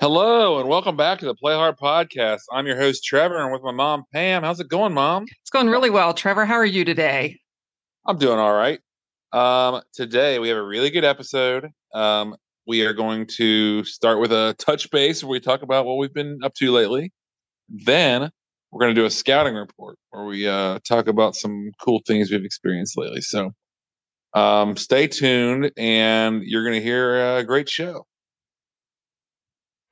Hello, and welcome back to the Play Hard Podcast. I'm your host, Trevor, and with my mom, Pam. How's it going, Mom? It's going really well, Trevor. How are you today? I'm doing all right. Today, we have a really good episode. We are going to start with a touch base where we talk about what we've been up to lately. Then we're going to do a scouting report where we talk about some cool things we've experienced lately. So stay tuned, and you're going to hear a great show.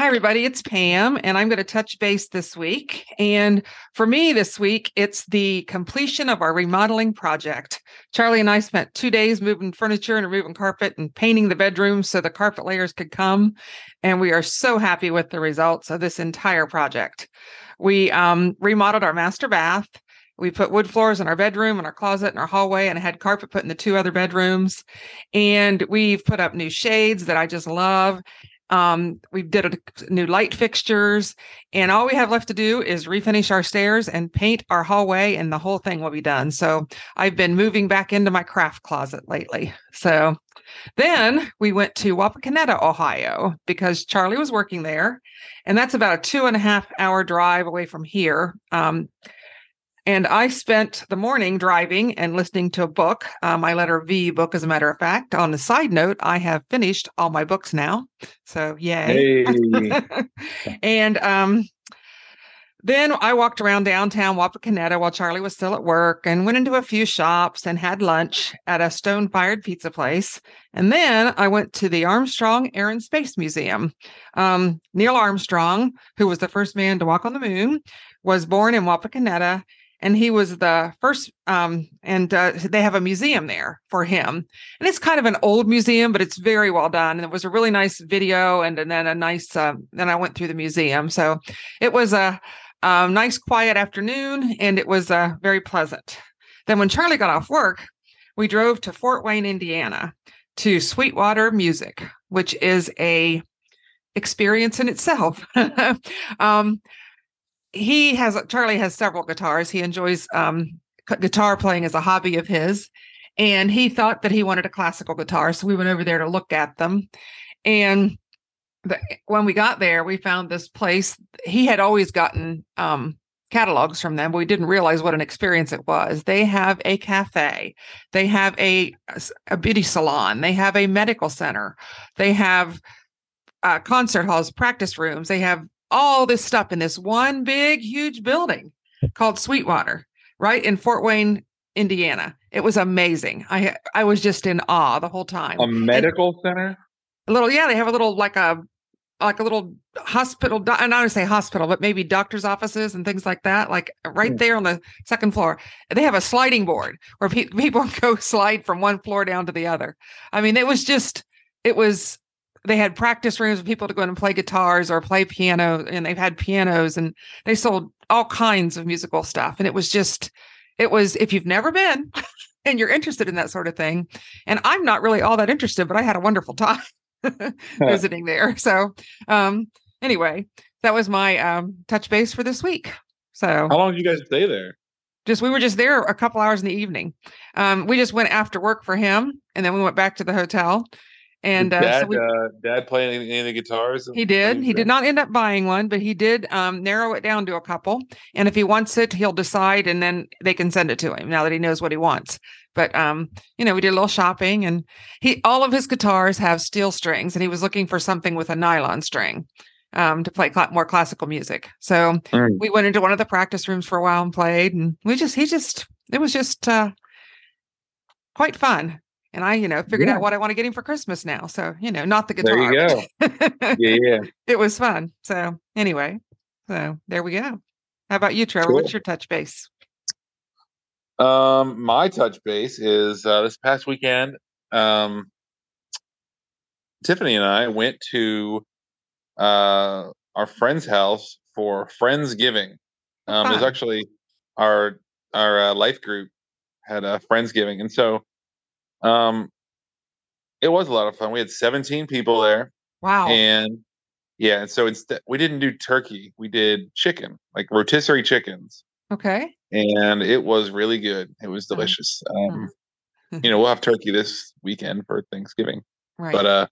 Hi, everybody. It's Pam, and I'm going to touch base this week. And for me this week, it's the completion of our remodeling project. Charlie and I spent 2 days moving furniture and removing carpet and painting the bedroom so the carpet layers could come. And we are so happy with the results of this entire project. We remodeled our master bath. We put wood floors in our bedroom and our closet and our hallway, and I had carpet put in the two other bedrooms. And we've put up new shades that I just love. We did new light fixtures, and all we have left to do is refinish our stairs and paint our hallway, and the whole thing will be done. So I've been moving back into my craft closet lately. So then we went to Wapakoneta, Ohio, because Charlie was working there, and that's about a 2.5 hour drive away from here. And I spent the morning driving and listening to a book, my letter V book, as a matter of fact. On a side note, I have finished all my books now. So, yay. Hey. And then I walked around downtown Wapakoneta while Charlie was still at work, and went into a few shops and had lunch at a stone-fired pizza place. And then I went to the Armstrong Air and Space Museum. Neil Armstrong, who was the first man to walk on the moon, was born in Wapakoneta. And he was the first, they have a museum there for him. And it's kind of an old museum, but it's very well done. And it was a really nice video, and then a nice, then I went through the museum. So it was a nice, quiet afternoon, and it was very pleasant. Then when Charlie got off work, we drove to Fort Wayne, Indiana, to Sweetwater Music, which is a experience in itself. Charlie has several guitars. He enjoys guitar playing as a hobby of his. And he thought that he wanted a classical guitar. So we went over there to look at them. And when we got there, we found this place. He had always gotten catalogs from them, but we didn't realize what an experience it was. They have a cafe. They have a beauty salon. They have a medical center. They have concert halls, practice rooms. They have all this stuff in this one big, huge building called Sweetwater, right in Fort Wayne, Indiana. It was amazing. I was just in awe the whole time. A medical center? A little, yeah. They have a little, like a little hospital, and I don't want to say hospital, but maybe doctor's offices and things like that, like right there on the second floor. They have a sliding board where people go slide from one floor down to the other. I mean, they had practice rooms for people to go in and play guitars or play piano, and they've had pianos, and they sold all kinds of musical stuff. And it was, if you've never been and you're interested in that sort of thing, and I'm not really all that interested, but I had a wonderful time visiting there. So anyway, that was my touch base for this week. So how long did you guys stay there? We were just there a couple hours in the evening. We just went after work for him, and then we went back to the hotel. And Dad played any of the guitars? He did. He did not end up buying one, but he did narrow it down to a couple. And if he wants it, he'll decide, and then they can send it to him now that he knows what he wants. But, we did a little shopping, and all of his guitars have steel strings, and he was looking for something with a nylon string to play more classical music. So we went into one of the practice rooms for a while and played, and it was just quite fun. And I, figured out what I want to get him for Christmas now. So, not the guitar. There you go. Yeah. It was fun. So anyway, there we go. How about you, Trevor? Cool. What's your touch base? My touch base is this past weekend, Tiffany and I went to our friend's house for Friendsgiving. It was actually our life group had a Friendsgiving. And so, it was a lot of fun. We had 17 people there. Wow. And yeah, and so we didn't do turkey. We did chicken, like rotisserie chickens. Okay. And it was really good. It was delicious. You know, we'll have turkey this weekend for Thanksgiving. Right. But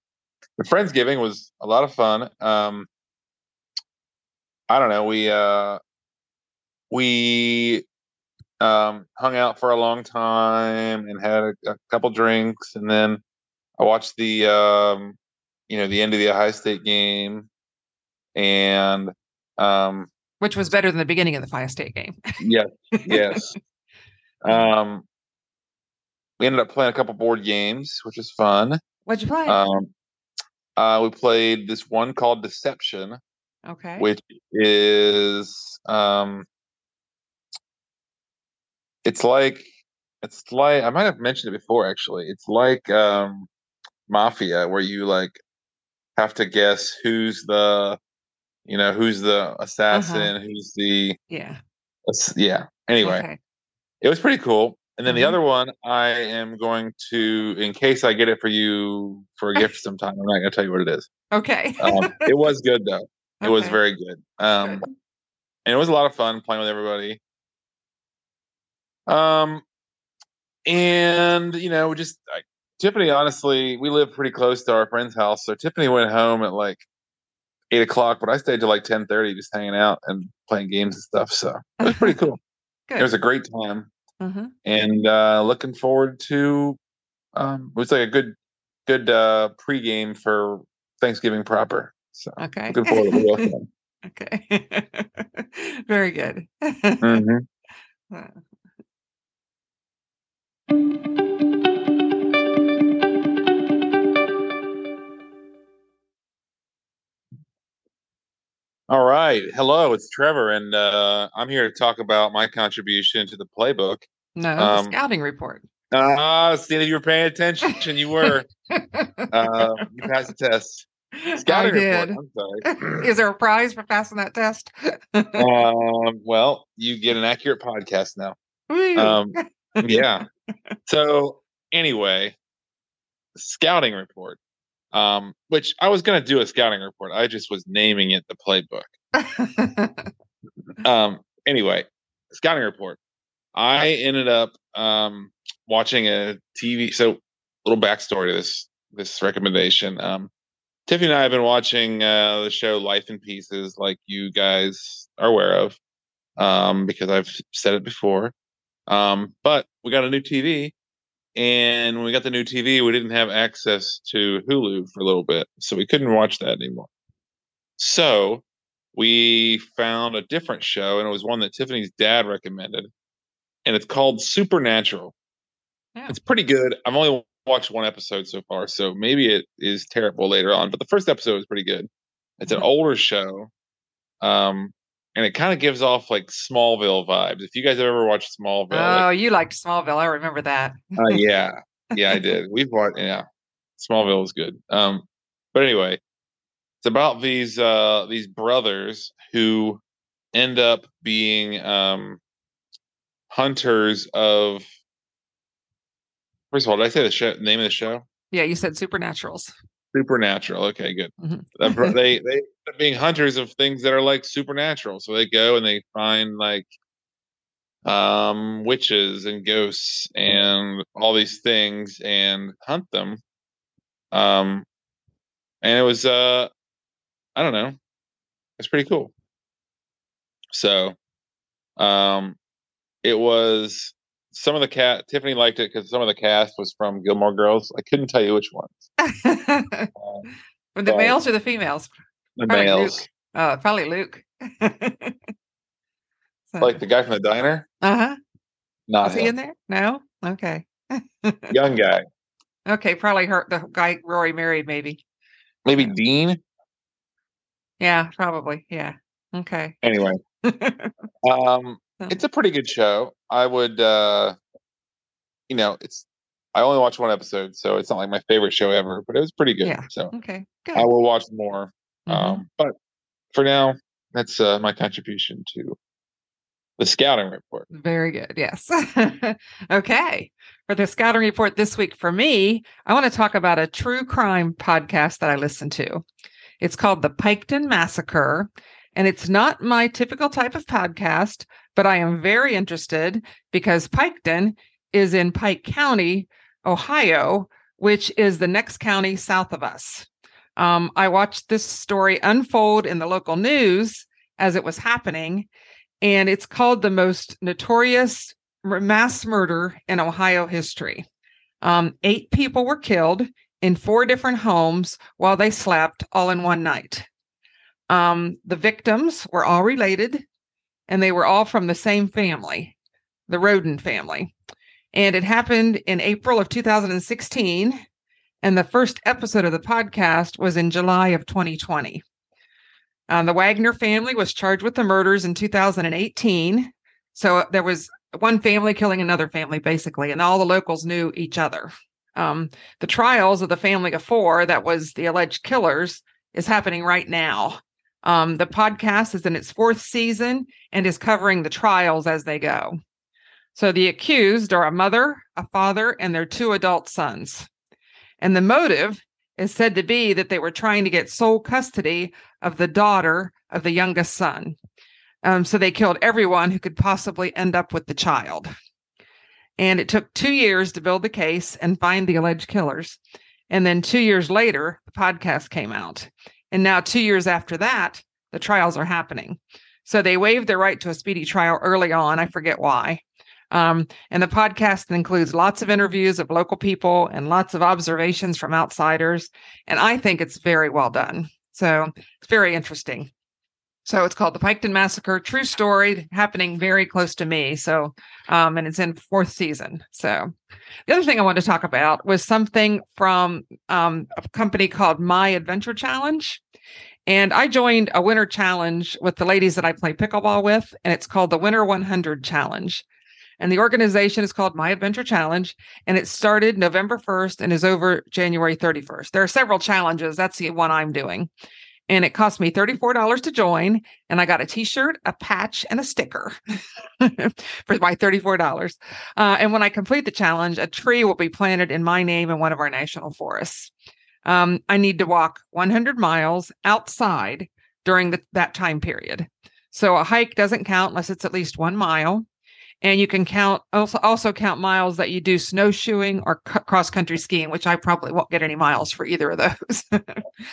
the Friendsgiving was a lot of fun. I don't know. We hung out for a long time and had a couple drinks, and then I watched the the end of the Ohio State game, and which was better than the beginning of the Ohio State game. Yes. We ended up playing a couple board games, which is fun. What'd you play? We played this one called Deception. Okay. Which is it's like I might have mentioned it before actually. It's like Mafia, where you like have to guess who's the assassin, who's the Anyway, okay. It was pretty cool. And then the other one, I am going to, in case I get it for you for a gift sometime, I'm not going to tell you what it is. Okay. It was good, though. It was very good. And it was a lot of fun playing with everybody. And, you know, just Tiffany, honestly, we live pretty close to our friend's house. So Tiffany went home at like 8 o'clock, but I stayed till like 10:30 just hanging out and playing games and stuff. So it was pretty cool. Good. It was a great time. And looking forward to it was like a good pregame for Thanksgiving proper. So looking forward to welcome. Very good. All right. Hello, it's Trevor, and I'm here to talk about my contribution to the playbook. No, the scouting report. See if you were paying attention. You were. You passed the test. Scouting report. I'm sorry. Is there a prize for passing that test? Well, you get an accurate podcast now. Yeah. So anyway, scouting report. Which I was going to do a scouting report. I just was naming it the playbook. Anyway, scouting report. I ended up watching a TV. So little backstory to this recommendation. Tiffany and I have been watching the show Life in Pieces, like you guys are aware of, because I've said it before. But we got a new TV. And when we got the new TV, we didn't have access to Hulu for a little bit. So we couldn't watch that anymore. So we found a different show, and it was one that Tiffany's dad recommended. And it's called Supernatural. Yeah. It's pretty good. I've only watched one episode so far, so maybe it is terrible later on. But the first episode was pretty good. It's an older show. And it kind of gives off like Smallville vibes. If you guys have ever watched Smallville. Oh, you liked Smallville. I remember that. Yeah. Yeah, I did. Smallville was good. But anyway, it's about these brothers who end up being hunters of. First of all, did I say name of the show? Yeah, you said Supernaturals. Supernatural. Okay, good. They being hunters of things that are like supernatural. So they go and they find like witches and ghosts and all these things and hunt them. And it was I don't know. It's pretty cool. So it was some of the cast. Tiffany liked it because some of the cast was from Gilmore Girls. I couldn't tell you which ones. The males or the females? The probably males. Luke. Probably Luke. So. Like the guy from the diner? Uh-huh. Not him. He in there? No? Okay. Young guy. Okay, probably her, the guy Rory married, maybe. Maybe Dean? Yeah, probably. Yeah. Okay. Anyway. It's a pretty good show. I would, I only watched one episode, so it's not like my favorite show ever, but it was pretty good. Yeah. So okay, good. I will watch more. But for now, that's my contribution to the scouting report. Very good. Yes. Okay. For the scouting report this week for me, I want to talk about a true crime podcast that I listen to. It's called The Piketon Massacre. And it's not my typical type of podcast, but I am very interested because Piketon is in Pike County, Ohio, which is the next county south of us. I watched this story unfold in the local news as it was happening, and it's called the most notorious mass murder in Ohio history. 8 people were killed in 4 different homes while they slept, all in one night. The victims were all related, and they were all from the same family, the Roden family. And it happened in April of 2016, and the first episode of the podcast was in July of 2020. The Wagner family was charged with the murders in 2018. So there was one family killing another family, basically, and all the locals knew each other. The trials of the family of 4 that was the alleged killers is happening right now. The podcast is in its 4th season and is covering the trials as they go. So the accused are a mother, a father, and their 2 adult sons. And the motive is said to be that they were trying to get sole custody of the daughter of the youngest son. So they killed everyone who could possibly end up with the child. And it took 2 years to build the case and find the alleged killers. And then 2 years later, the podcast came out. And now 2 years after that, the trials are happening. So they waived their right to a speedy trial early on. I forget why. And the podcast includes lots of interviews of local people and lots of observations from outsiders. And I think it's very well done. So it's very interesting. So it's called The Piketon Massacre, true story happening very close to me. So, and it's in 4th season. So the other thing I wanted to talk about was something from a company called My Adventure Challenge. And I joined a winter challenge with the ladies that I play pickleball with, and it's called the Winter 100 Challenge. And the organization is called My Adventure Challenge, and it started November 1st and is over January 31st. There are several challenges. That's the one I'm doing. And it cost me $34 to join, and I got a t-shirt, a patch, and a sticker for my $34. And when I complete the challenge, a tree will be planted in my name in one of our national forests. I need to walk 100 miles outside during that time period. So a hike doesn't count unless it's at least 1 mile. And you can count also count miles that you do snowshoeing or cross-country skiing, which I probably won't get any miles for either of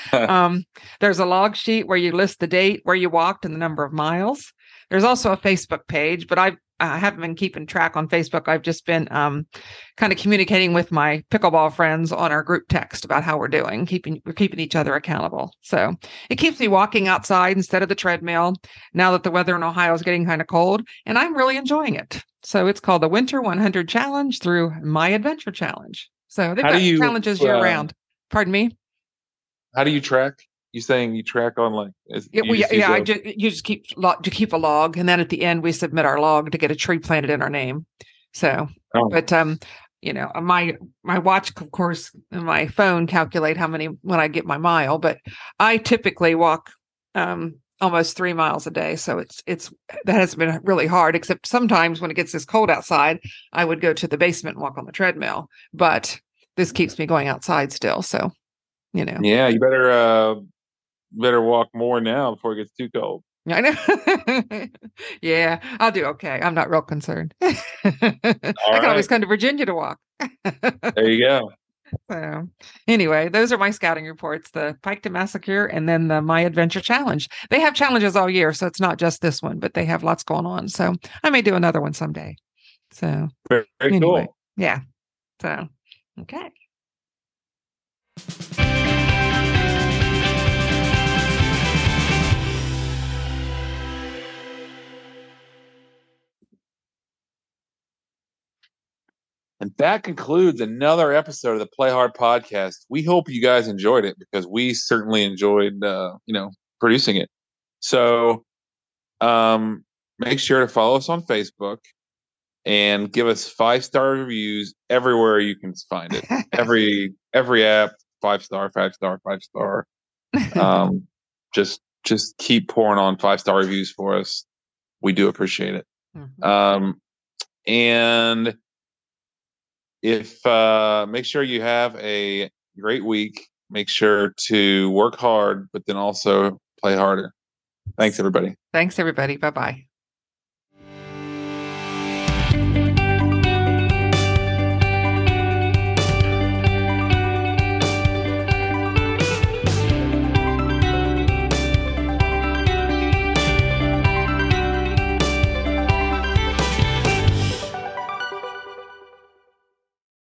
those. There's a log sheet where you list the date, where you walked, and the number of miles. There's also a Facebook page, but I haven't been keeping track on Facebook. I've just been kind of communicating with my pickleball friends on our group text about how we're doing. We're keeping each other accountable. So it keeps me walking outside instead of the treadmill now that the weather in Ohio is getting kind of cold, and I'm really enjoying it. So it's called the Winter 100 Challenge through My Adventure Challenge. So they've got challenges year-round. Pardon me? How do you track? You're saying you track online? You just keep a log, and then at the end we submit our log to get a tree planted in our name. So, my watch, of course, and my phone calculate how many when I get my mile. But I typically walk almost 3 miles a day, so it's that has been really hard. Except sometimes when it gets this cold outside, I would go to the basement and walk on the treadmill. But this keeps me going outside still. So, yeah, you better. Better walk more now before it gets too cold. I know. Yeah, I'll do okay. I'm not real concerned. I can always come to Virginia to walk. There you go. So anyway, those are my scouting reports, the Piketon Massacre and then the My Adventure Challenge. They have challenges all year, so it's not just this one, but they have lots going on. So I may do another one someday. So very anyway, cool. Yeah. So okay. And that concludes another episode of the Play Hard Podcast. We hope you guys enjoyed it because we certainly enjoyed, producing it. So make sure to follow us on Facebook and give us 5-star reviews everywhere you can find it. Every app, 5-star. Just keep pouring on 5-star reviews for us. We do appreciate it. Mm-hmm. And if make sure you have a great week. Make sure to work hard, but then also play harder. Thanks, everybody. Bye-bye.